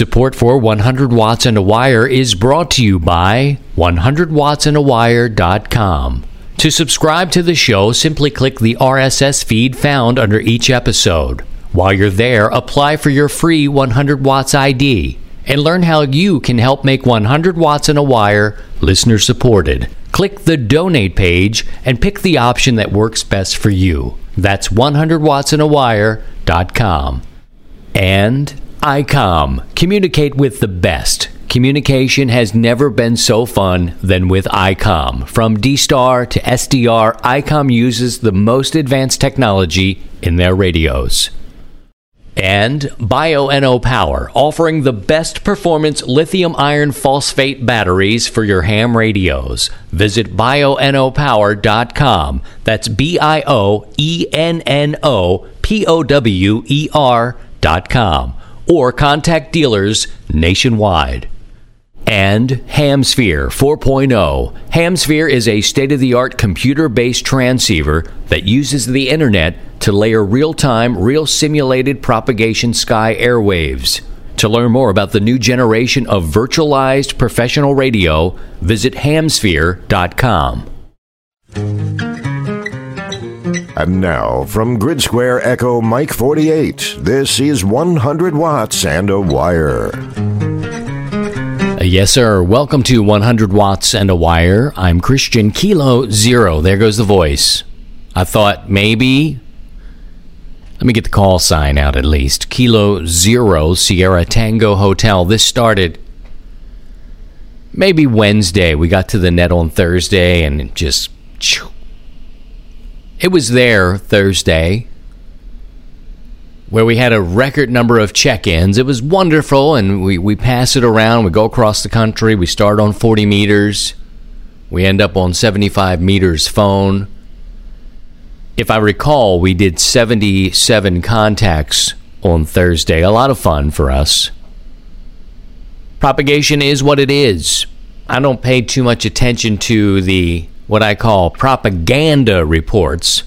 Support for 100 Watts and a Wire is brought to you by 100wattsandawire.com. To subscribe to the show, simply click the RSS feed found under each episode. While you're there, apply for your free 100 Watts ID and learn how you can help make 100 Watts and a Wire listener-supported. Click the Donate page and pick the option that works best for you. That's 100wattsandawire.com. And ICOM. Communicate with the best. Communication has never been so fun than with ICOM. From D-Star to SDR, ICOM uses the most advanced technology in their radios. And Bioenno Power, offering the best performance lithium iron phosphate batteries for your ham radios. Visit bioennopower.com. That's BIOENNOPOWER.com. Or contact dealers nationwide. And HamSphere 4.0. HamSphere is a state-of-the-art computer-based transceiver that uses the internet to layer real-time, real-simulated propagation sky airwaves. To learn more about the new generation of virtualized professional radio, visit hamsphere.com. And now, from Grid Square Echo Mike 48, this is 100 Watts and a Wire. Yes, sir. Welcome to 100 Watts and a Wire. I'm Christian, Kilo Zero. There goes the voice. I thought maybe... Let me get the call sign out at least. Kilo Zero, Sierra Tango Hotel. This started maybe Wednesday. We got to the net on Thursday and it just... It was there Thursday where we had a record number of check-ins. It was wonderful, and we pass it around. We go across the country. We start on 40 meters. We end up on 75 meters phone. If I recall, we did 77 contacts on Thursday. A lot of fun for us. Propagation is what it is. I don't pay too much attention to the what I call propaganda reports.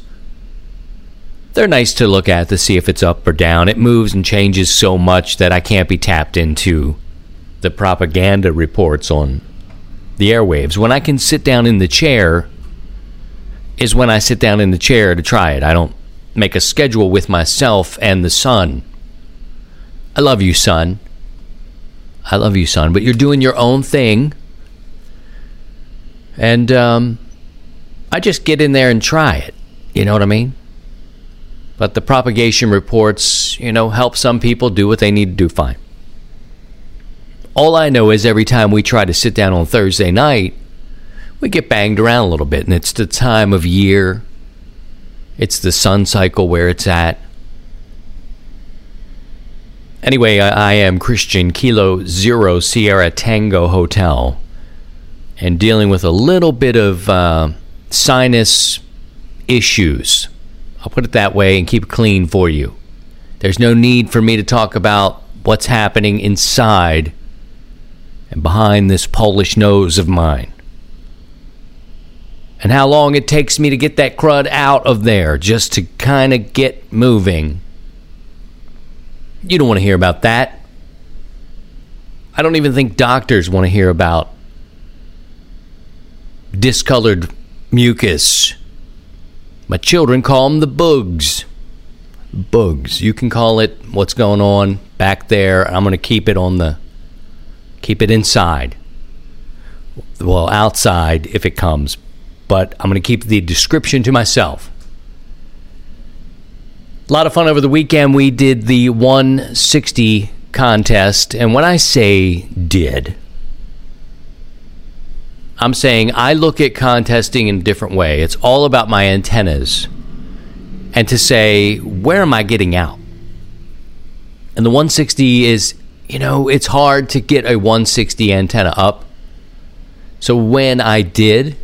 They're nice to look at to see if it's up or down. It moves and changes so much that I can't be tapped into the propaganda reports on the airwaves. When I can sit down in the chair is when I sit down in the chair to try it. I don't make a schedule with myself and the sun. I love you, son. I love you, son. But you're doing your own thing. And I just get in there and try it. You know what I mean? But the propagation reports, you know, help some people do what they need to do fine. All I know is every time we try to sit down on Thursday night, we get banged around a little bit. And it's the time of year. It's the sun cycle where it's at. Anyway, I am Christian, Kilo Zero, Sierra Tango Hotel. And dealing with a little bit of sinus issues. I'll put it that way and keep it clean for you. There's no need for me to talk about what's happening inside and behind this Polish nose of mine. And how long it takes me to get that crud out of there just to kind of get moving. You don't want to hear about that. I don't even think doctors want to hear about discolored mucus. My children call them the bugs. Bugs. You can call it what's going on back there. I'm going to keep it inside. Well, outside if it comes. But I'm going to keep the description to myself. A lot of fun over the weekend. We did the 160 contest. And when I say did, I'm saying I look at contesting in a different way. It's all about my antennas. And to say, where am I getting out? And the 160 is, you know, it's hard to get a 160 antenna up. So when I did,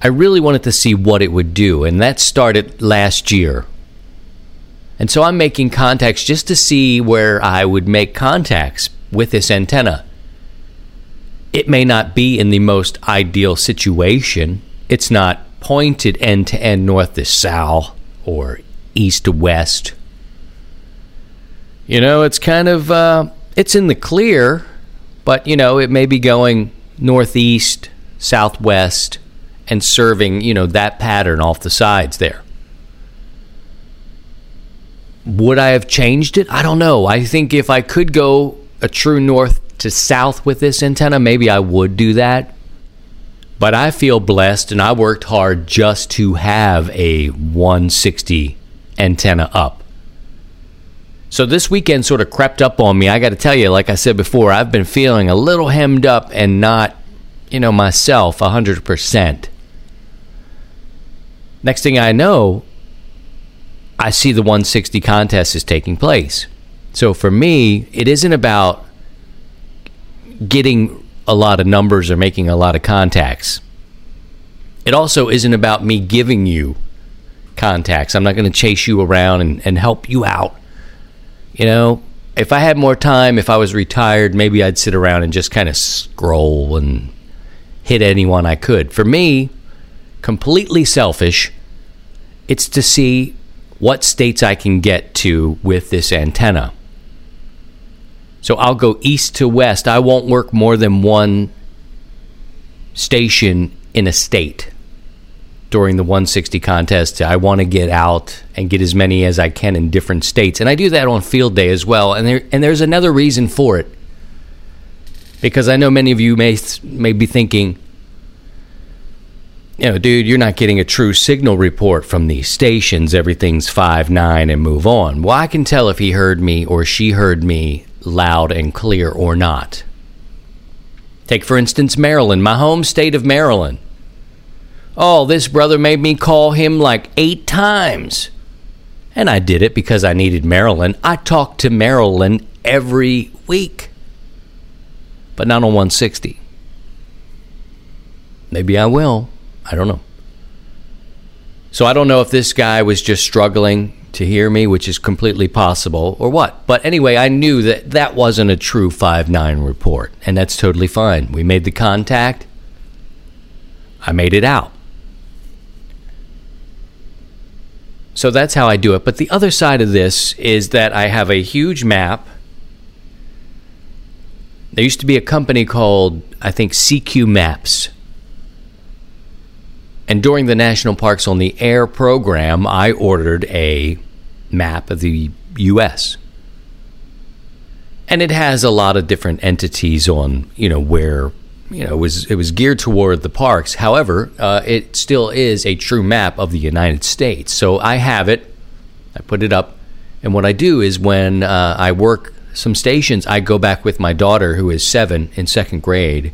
I really wanted to see what it would do. And that started last year. And so I'm making contacts just to see where I would make contacts with this antenna. It may not be in the most ideal situation. It's not pointed end-to-end, north to south, or east to west. You know, it's kind of it's in the clear, but, you know, it may be going northeast, southwest, and serving, you know, that pattern off the sides there. Would I have changed it? I don't know. I think if I could go a true north to south with this antenna, maybe I would do that. But I feel blessed, and I worked hard just to have a 160 antenna up. So this weekend sort of crept up on me. I got to tell you, like I said before, I've been feeling a little hemmed up and not, you know, myself 100%. Next thing I know, I see the 160 contest is taking place. So for me, it isn't about getting a lot of numbers or making a lot of contacts. It also isn't about me giving you contacts. I'm not going to chase you around and help you out. You know, if I had more time, if I was retired, maybe I'd sit around and just kind of scroll and hit anyone I could. For me, completely selfish, it's to see what states I can get to with this antenna. So I'll go east to west. I won't work more than one station in a state during the 160 contest. I want to get out and get as many as I can in different states. And I do that on field day as well. And there's another reason for it. Because I know many of you may be thinking, you know, dude, you're not getting a true signal report from these stations. Everything's 5.9 and move on. Well, I can tell if he heard me or she heard me loud and clear or not. Take, for instance, Maryland, my home state of Maryland. Oh, this brother made me call him like 8 times. And I did it because I needed Maryland. I talked to Maryland every week, but not on 160. Maybe I will. I don't know. So I don't know if this guy was just struggling to hear me, which is completely possible, or what. But anyway, I knew that that wasn't a true 5.9 report, and that's totally fine. We made the contact. I made it out. So that's how I do it. But the other side of this is that I have a huge map. There used to be a company called, I think, CQ Maps. And during the National Parks on the Air program, I ordered a map of the U.S. And it has a lot of different entities on, you know, where, you know, it was geared toward the parks. However, it still is a true map of the United States. So I have it. I put it up. And what I do is when I work some stations, I go back with my daughter, who is 7 in second grade,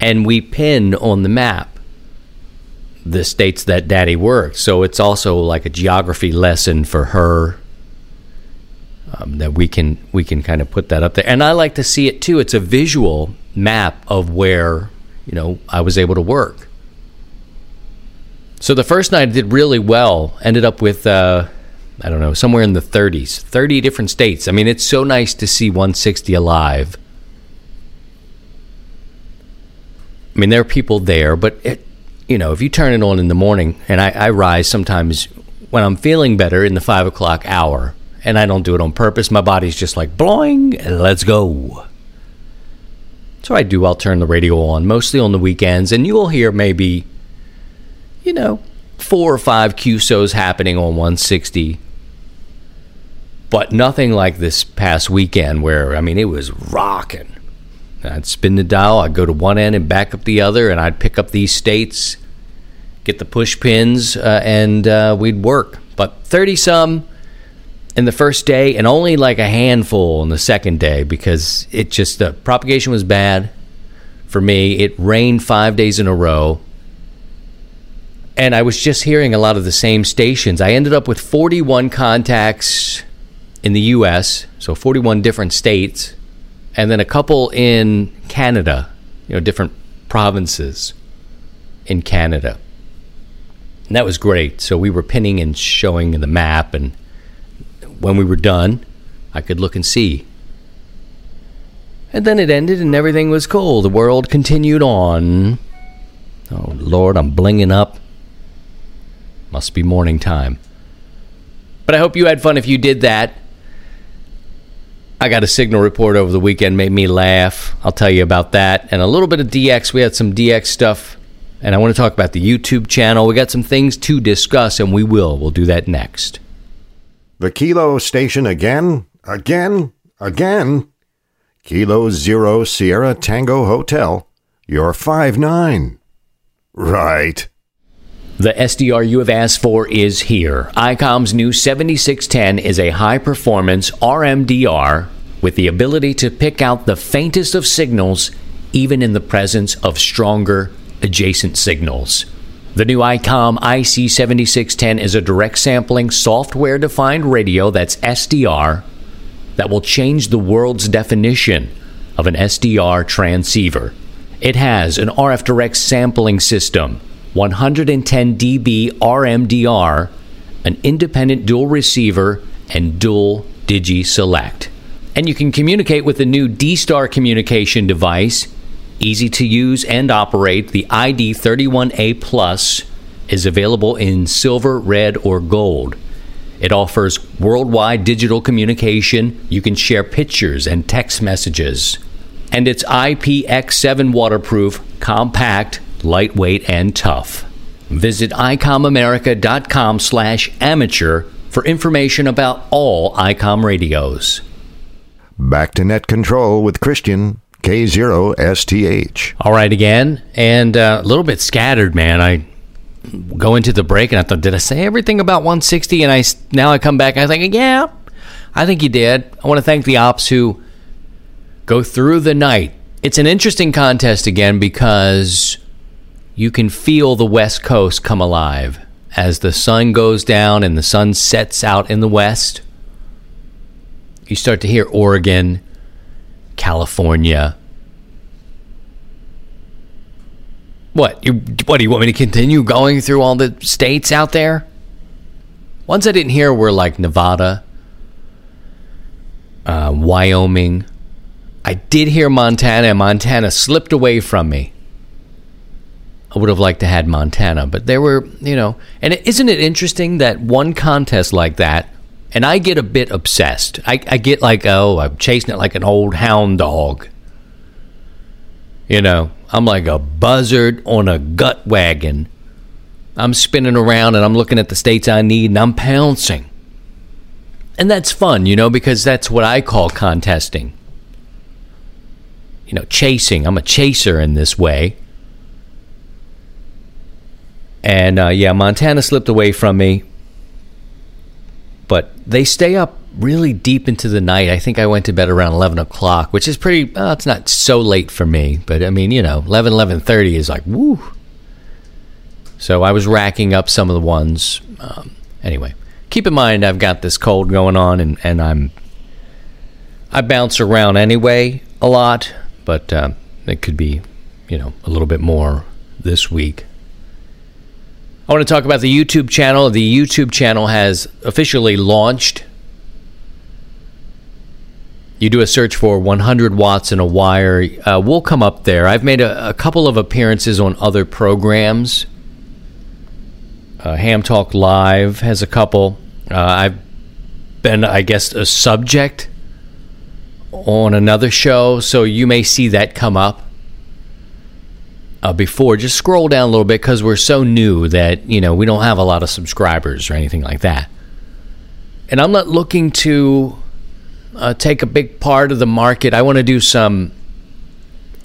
and we pin on the map the states that daddy works. So it's also like a geography lesson for her, that we can kind of put that up there. And I like to see it too. It's a visual map of where, you know, I was able to work. So the first night I did really well, ended up with, I don't know, somewhere in the 30s, 30 different states. I mean, it's so nice to see 160 alive. I mean, there are people there, but it, you know, if you turn it on in the morning, and I rise sometimes when I'm feeling better in the 5 o'clock hour, and I don't do it on purpose. My body's just like, boing, let's go. So I do. I'll turn the radio on, mostly on the weekends, and you'll hear maybe, you know, 4 or 5 QSOs happening on 160. But nothing like this past weekend where, I mean, it was rocking. I'd spin the dial, I'd go to one end and back up the other, and I'd pick up these states, get the push pins, and we'd work. But 30-some in the first day, and only like a handful on the second day, because it just, the propagation was bad for me. It rained 5 days in a row, and I was just hearing a lot of the same stations. I ended up with 41 contacts in the U.S., so 41 different states, and then a couple in Canada, you know, different provinces in Canada. And that was great. So we were pinning and showing the map, and when we were done, I could look and see. And then it ended, and everything was cool. The world continued on. Oh, Lord, I'm blinging up. Must be morning time. But I hope you had fun if you did that. I got a signal report over the weekend, made me laugh. I'll tell you about that. And a little bit of DX. We had some DX stuff. And I want to talk about the YouTube channel. We got some things to discuss, and we will. We'll do that next. The Kilo station again. Kilo Zero Sierra Tango Hotel. You're 5-9. Right. The SDR you have asked for is here. ICOM's new 7610 is a high-performance RMDR with the ability to pick out the faintest of signals, even in the presence of stronger adjacent signals. The new ICOM IC7610 is a direct sampling software-defined radio, that's SDR, that will change the world's definition of an SDR transceiver. It has an RF direct sampling system, 110 dB RMDR, an independent dual receiver, and dual digi-select. And you can communicate with the new D-Star communication device. Easy to use and operate, the ID31A Plus is available in silver, red, or gold. It offers worldwide digital communication. You can share pictures and text messages. And it's IPX7 waterproof, compact, lightweight, and tough. Visit icomamerica.com/amateur for information about all ICOM radios. Back to net control with Christian, K0STH. All right, again, and a little bit scattered, man. I go into the break, and I thought, did I say everything about 160? And now I come back, and I think, yeah, I think you did. I want to thank the ops who go through the night. It's an interesting contest again because you can feel the West Coast come alive as the sun goes down and the sun sets out in the west. You start to hear Oregon, California. What do you want me to continue going through all the states out there? Ones I didn't hear were like Nevada, Wyoming. I did hear Montana, and Montana slipped away from me. I would have liked to have had Montana, but there were, and isn't it interesting that one contest like that, and I get a bit obsessed. I get like, oh, I'm chasing it like an old hound dog. I'm like a buzzard on a gut wagon. I'm spinning around, and I'm looking at the states I need, and I'm pouncing. And that's fun, because that's what I call contesting. Chasing. I'm a chaser in this way. And, Montana slipped away from me. But they stay up really deep into the night. I think I went to bed around 11 o'clock, which is pretty... it's not so late for me. But, 11:30 is like, woo. So I was racking up some of the ones. Anyway, keep in mind I've got this cold going on, and I bounce around anyway a lot. But it could be, a little bit more this week. I want to talk about the YouTube channel. The YouTube channel has officially launched. You do a search for 100 watts and a wire. We'll come up there. I've made a couple of appearances on other programs. Ham Talk Live has a couple. I've been, I guess, a subject on another show, so you may see that come up. Before, just scroll down a little bit because we're so new that, we don't have a lot of subscribers or anything like that. And I'm not looking to take a big part of the market. I want to do some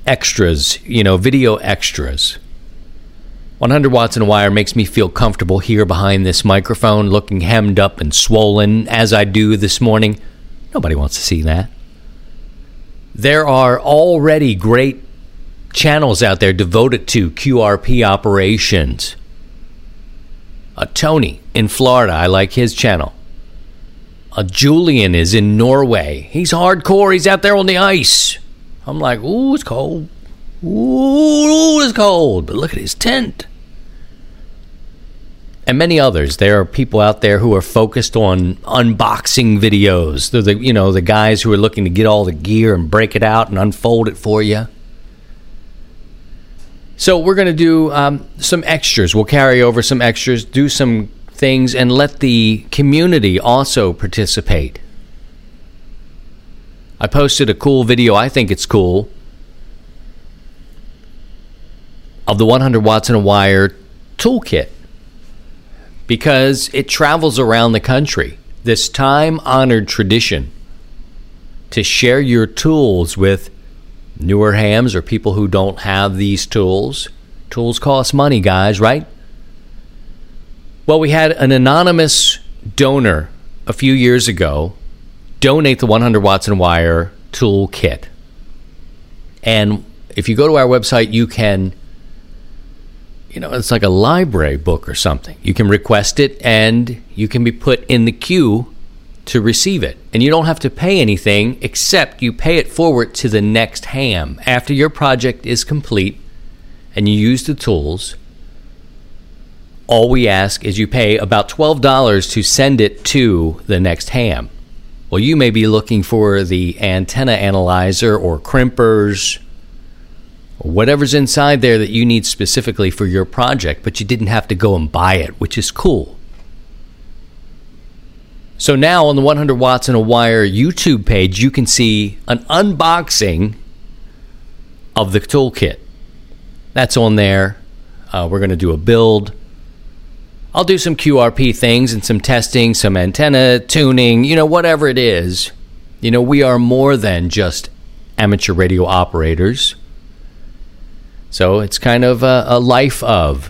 extras, video extras. 100 watts and a wire makes me feel comfortable here behind this microphone, looking hemmed up and swollen as I do this morning. Nobody wants to see that. There are already great channels out there devoted to QRP operations. Tony in Florida, I like his channel. Julian is in Norway. He's hardcore. He's out there on the ice. I'm like, ooh, it's cold. Ooh, it's cold. But look at his tent. And many others. There are people out there who are focused on unboxing videos. They're the, the guys who are looking to get all the gear and break it out and unfold it for you. So we're going to do some extras. We'll carry over some extras, do some things, and let the community also participate. I posted a cool video, I think it's cool, of the 100 watts and a wire toolkit, because it travels around the country, this time-honored tradition to share your tools with newer hams or people who don't have these tools. Tools cost money, guys, right? Well, we had an anonymous donor a few years ago donate the 100 watts and wire tool kit. And if you go to our website, you can, you know, it's like a library book or something. You can request it and you can be put in the queue to receive it. And you don't have to pay anything, except you pay it forward to the next ham. After your project is complete and you use the tools, all we ask is you pay about $12 to send it to the next ham. Well, you may be looking for the antenna analyzer or crimpers or whatever's inside there that you need specifically for your project, but you didn't have to go and buy it, which is cool. So now on the 100 Watts and a Wire YouTube page, you can see an unboxing of the toolkit. That's on there. We're going to do a build. I'll do some QRP things and some testing, some antenna tuning, you know, whatever it is. You know, we are more than just amateur radio operators. So it's kind of a life of.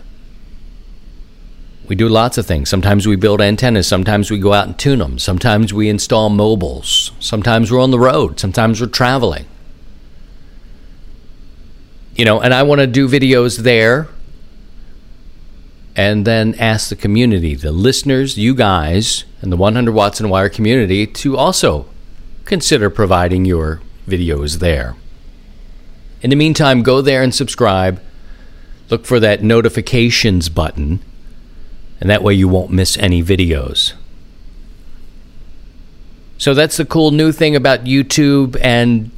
We do lots of things. Sometimes we build antennas. Sometimes we go out and tune them. Sometimes we install mobiles. Sometimes we're on the road. Sometimes we're traveling. You know, and I want to do videos there and then ask the community, the listeners, you guys, and the 100 Watts and Wire community to also consider providing your videos there. In the meantime, go there and subscribe. Look for that notifications button, and that way you won't miss any videos. So that's the cool new thing about YouTube, and,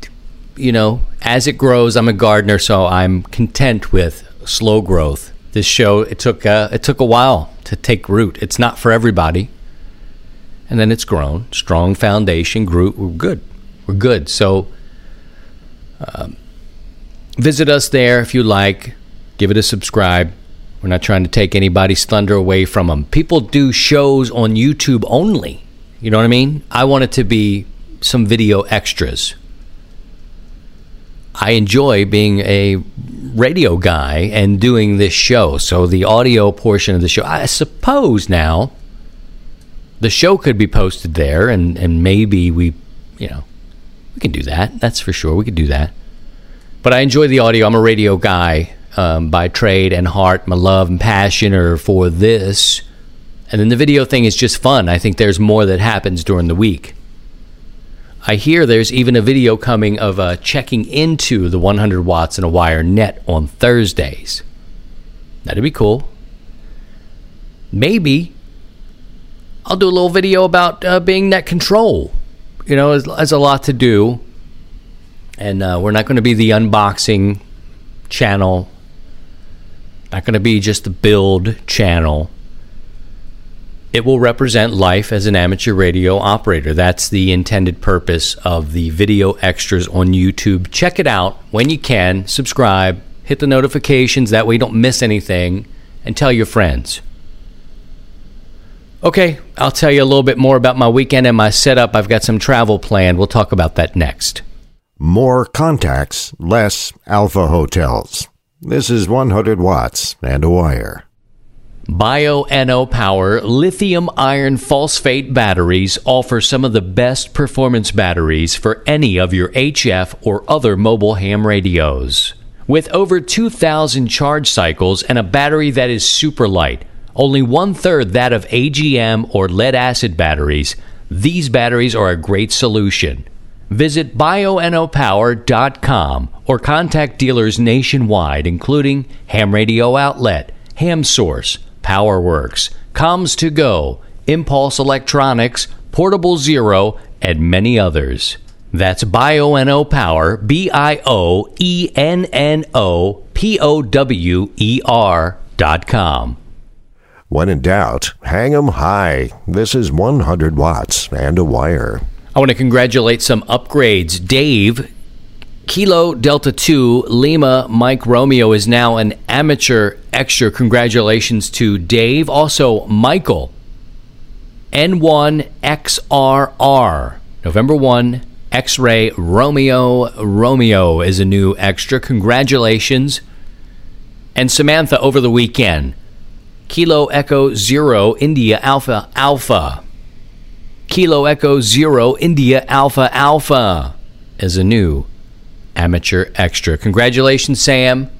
you know, as it grows, I'm a gardener, so I'm content with slow growth. This show, it took a while to take root. It's not for everybody. And then it's grown. Strong foundation, grew. We're good. So visit us there if you like. Give it a subscribe. We're not trying to take anybody's thunder away from them. People do shows on YouTube only. You know what I mean? I want it to be some video extras. I enjoy being a radio guy and doing this show. So the audio portion of the show, I suppose now the show could be posted there, and maybe we can do that. That's for sure. We could do that. But I enjoy the audio. I'm a radio guy by trade and heart. My love and passion are for this. And then the video thing is just fun. I think there's more that happens during the week. I hear there's even a video coming of checking into the 100 watts and a wire net on Thursdays. That'd be cool. Maybe I'll do a little video about being net control. You know, there's a lot to do. And we're not going to be the unboxing channel. Not going to be just the build channel. It will represent life as an amateur radio operator. That's the intended purpose of the video extras on YouTube. Check it out when you can. Subscribe. Hit the notifications. That way you don't miss anything. And tell your friends. Okay, I'll tell you a little bit more about my weekend and my setup. I've got some travel planned. We'll talk about that next. More contacts, less alpha hotels. This is 100 watts and a wire. Bioenno Power lithium iron phosphate batteries offer some of the best performance batteries for any of your HF or other mobile ham radios. With over 2,000 charge cycles and a battery that is super light, only one-third that of AGM or lead-acid batteries, these batteries are a great solution. Visit bioennopower.com or contact dealers nationwide, including Ham Radio Outlet, Ham Source, PowerWorks, Comms2Go, Impulse Electronics, Portable Zero, and many others. That's Bioenno Power, BIOENNOPOWER.com. When in doubt, hang 'em high. This is 100 watts and a wire. I want to congratulate some upgrades. Dave, Kilo Delta 2 Lima Mike Romeo is now an amateur extra. Congratulations to Dave. Also, Michael, N1XRR, November 1, X-Ray Romeo Romeo is a new extra. Congratulations. And Samantha over the weekend, Kilo Echo Zero India Alpha Alpha. Kilo Echo Zero India Alpha Alpha is a new amateur extra. Congratulations, Sam.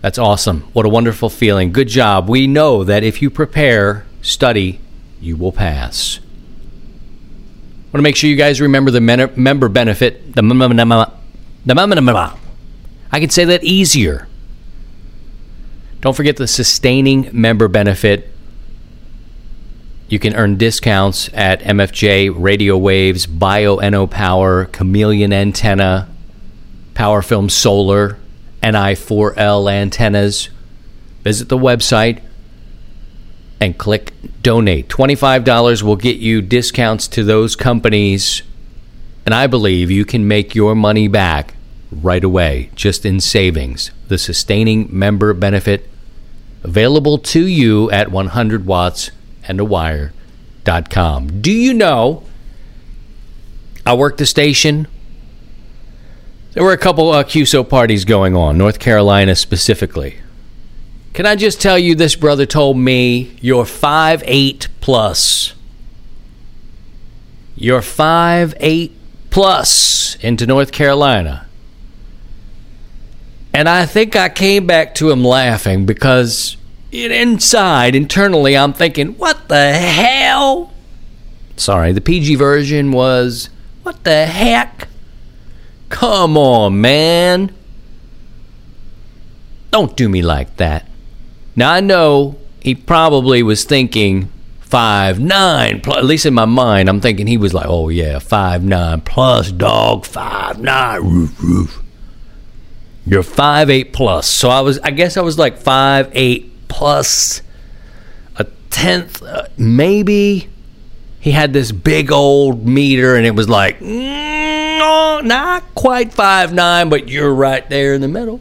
That's awesome. What a wonderful feeling. Good job. We know that if you prepare, study, you will pass. I want to make sure you guys remember the member benefit. I can say that easier. Don't forget the sustaining member benefit. You can earn discounts at MFJ, Radio Waves, Bioenno Power, Chameleon Antenna, PowerFilm Solar, NI4L Antennas. Visit the website and click Donate. $25 will get you discounts to those companies, and I believe you can make your money back right away, just in savings. The sustaining member benefit available to you at 100 Watts and a wire.com. Do you know I worked the station? There were a couple QSO parties going on, North Carolina specifically. Can I just tell you, this brother told me, you're 5'8 plus. You're 5'8 plus into North Carolina. And I think I came back to him laughing because internally, I'm thinking, what the hell? Sorry, the PG version was, what the heck? Come on, man. Don't do me like that. Now, I know he probably was thinking 5'9", at least in my mind, I'm thinking he was like, oh, yeah, 5'9", plus, dog, 5'9", roof, roof. You're 5'8", plus. So I guess I was like 5'8", plus a tenth, maybe. He had this big old meter, and it was like, no, not quite 5'9", but you're right there in the middle.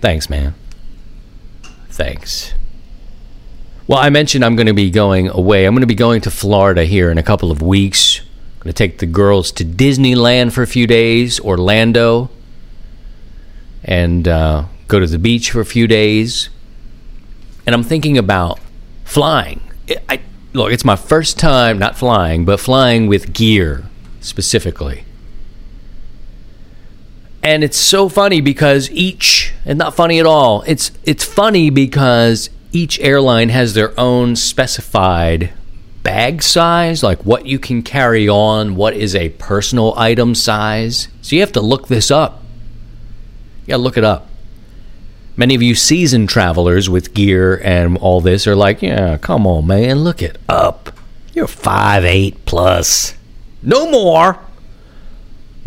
Thanks, man. Thanks. Well, I mentioned I'm going to be going away. I'm going to be going to Florida here in a couple of weeks. I'm going to take the girls to Disneyland for a few days, Orlando, and go to the beach for a few days. And I'm thinking about flying. Look, it's my first time, not flying, but flying with gear specifically. And it's so funny because it's funny because each airline has their own specified bag size, like what you can carry on, what is a personal item size. So you have to look this up. You got to look it up. Many of you seasoned travelers with gear and all this are like, yeah, come on, man, look it up. You're 5'8 plus. No more.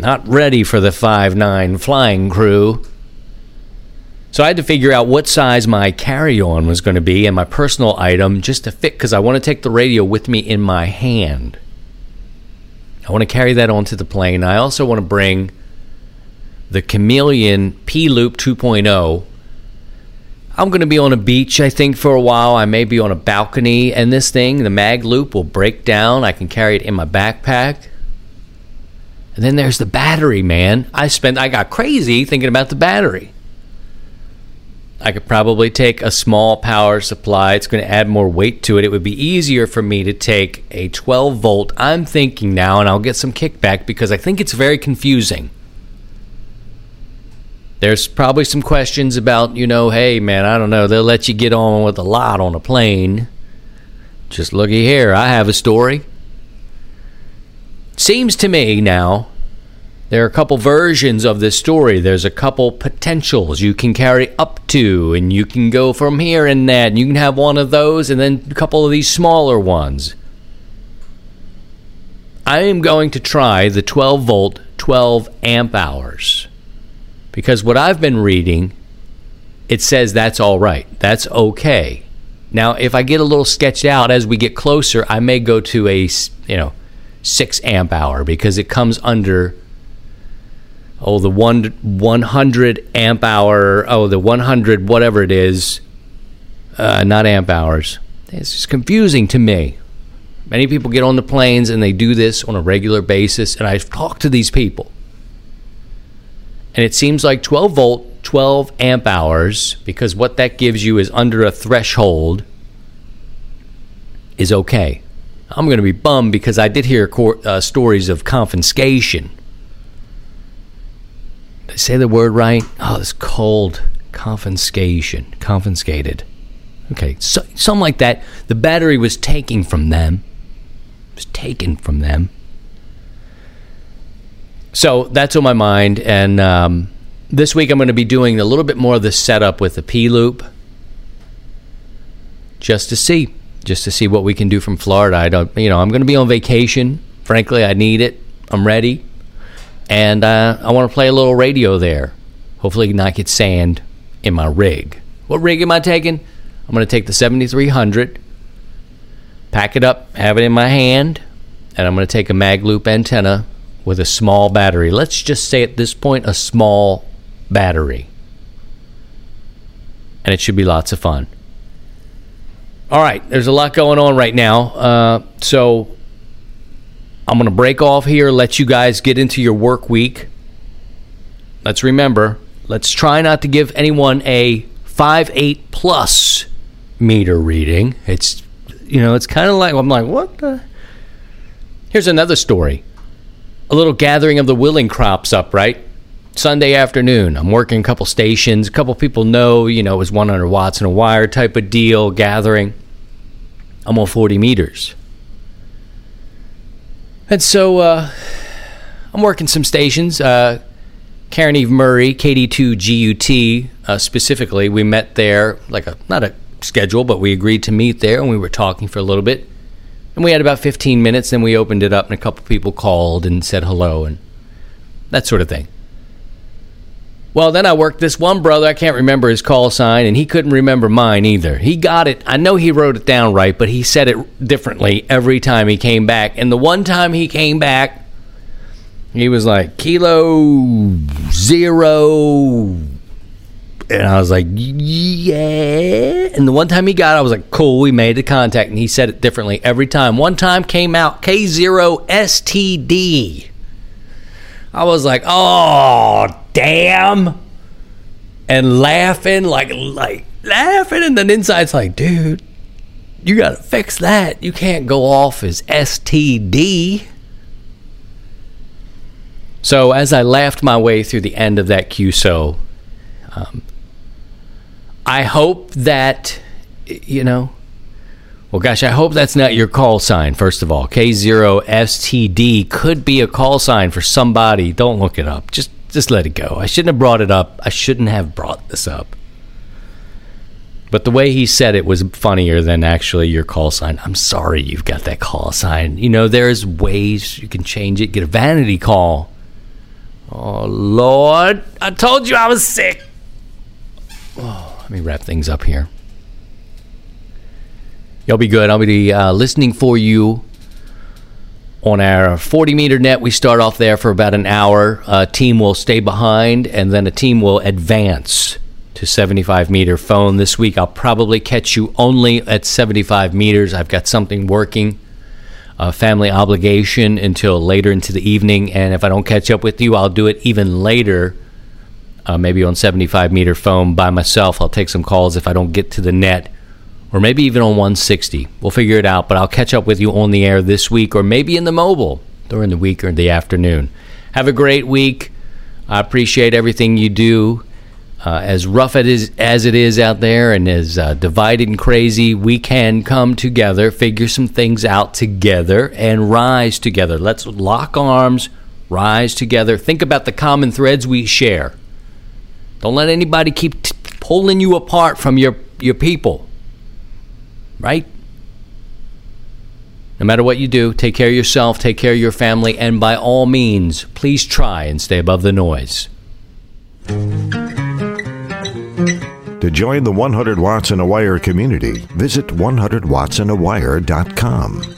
Not ready for the 5'9 flying crew. So I had to figure out what size my carry-on was going to be and my personal item just to fit, because I want to take the radio with me in my hand. I want to carry that onto the plane. I also want to bring the Chameleon P-Loop 2.0. I'm going to be on a beach, I think, for a while. I may be on a balcony, and this thing, the mag loop, will break down. I can carry it in my backpack. And then there's the battery, man. I got crazy thinking about the battery. I could probably take a small power supply. It's going to add more weight to it. It would be easier for me to take a 12-volt. I'm thinking now, and I'll get some kickback because I think it's very confusing. There's probably some questions about, hey, man, I don't know. They'll let you get on with a lot on a plane. Just looky here. I have a story. Seems to me now there are a couple versions of this story. There's a couple potentials you can carry up to, and you can go from here and that, and you can have one of those and then a couple of these smaller ones. I am going to try the 12-volt, 12 amp hours. Because what I've been reading, it says that's all right. That's okay. Now, if I get a little sketched out as we get closer, I may go to a, 6 amp hour, because it comes under the 100 amp hour, the 100 whatever it is, not amp hours. It's just confusing to me. Many people get on the planes and they do this on a regular basis, and I've talked to these people. And it seems like 12 volt, 12 amp hours, because what that gives you is under a threshold, is okay. I'm going to be bummed, because I did hear stories of confiscation. Did I say the word right? Oh, it's cold. Confiscation. Confiscated. Okay, so, something like that. The battery was taken from them. So that's on my mind. And this week I'm going to be doing a little bit more of the setup with the P-Loop. Just to see what we can do from Florida. I'm going to be on vacation. Frankly, I need it. I'm ready. And I want to play a little radio there. Hopefully not get sand in my rig. What rig am I taking? I'm going to take the 7300, pack it up, have it in my hand, and I'm going to take a mag-loop antenna with a small battery. Let's just say at this point, a small battery. And it should be lots of fun. All right, there's a lot going on right now. So I'm going to break off here, let you guys get into your work week. Let's try not to give anyone a 5.8 plus meter reading. It's kind of like, I'm like, what the? Here's another story. A little gathering of the willing crops up, right? Sunday afternoon. I'm working a couple stations. A couple people know, it was 100 watts and a wire type of deal, gathering. I'm on 40 meters. And so I'm working some stations. Karen Eve Murray, KD2GUT, specifically, we met there, not a schedule, but we agreed to meet there, and we were talking for a little bit. And we had about 15 minutes, then we opened it up, and a couple people called and said hello and that sort of thing. Well, then I worked this one brother, I can't remember his call sign, and he couldn't remember mine either. He got it, I know he wrote it down right, but he said it differently every time he came back. And the one time he came back, he was like, kilo 0. And I was like, yeah. And the one time he got it, I was like, cool, we made the contact. And he said it differently every time. One time came out K0STH. I was like, oh, damn. And laughing, like laughing. And then inside's like, dude, you got to fix that. You can't go off as STD. So as I laughed my way through the end of that QSO, I hope that, I hope that's not your call sign, first of all. K0STD could be a call sign for somebody. Don't look it up. Just let it go. I shouldn't have brought it up. I shouldn't have brought this up. But the way he said it was funnier than actually your call sign. I'm sorry you've got that call sign. There's ways you can change it. Get a vanity call. Oh, Lord. I told you I was sick. Oh, let me wrap things up here. Y'all be good. I'll be listening for you on our 40-meter net. We start off there for about an hour. A team will stay behind, and then a team will advance to 75-meter phone. This week, I'll probably catch you only at 75 meters. I've got something working. A family obligation until later into the evening, and if I don't catch up with you, I'll do it even later, maybe on 75 meter foam by myself. I'll take some calls if I don't get to the net, or maybe even on 160. We'll figure it out, but I'll catch up with you on the air this week, or maybe in the mobile during the week or in the afternoon. Have a great week. I appreciate everything you do. As rough as it is out there, and as divided and crazy, we can come together, figure some things out together, and rise together. Let's lock arms, rise together. Think about the common threads we share. Don't let anybody keep pulling you apart from your people, right? No matter what you do, take care of yourself, take care of your family, and by all means, please try and stay above the noise. To join the 100 Watts and a Wire community, visit 100wattsandawire.com.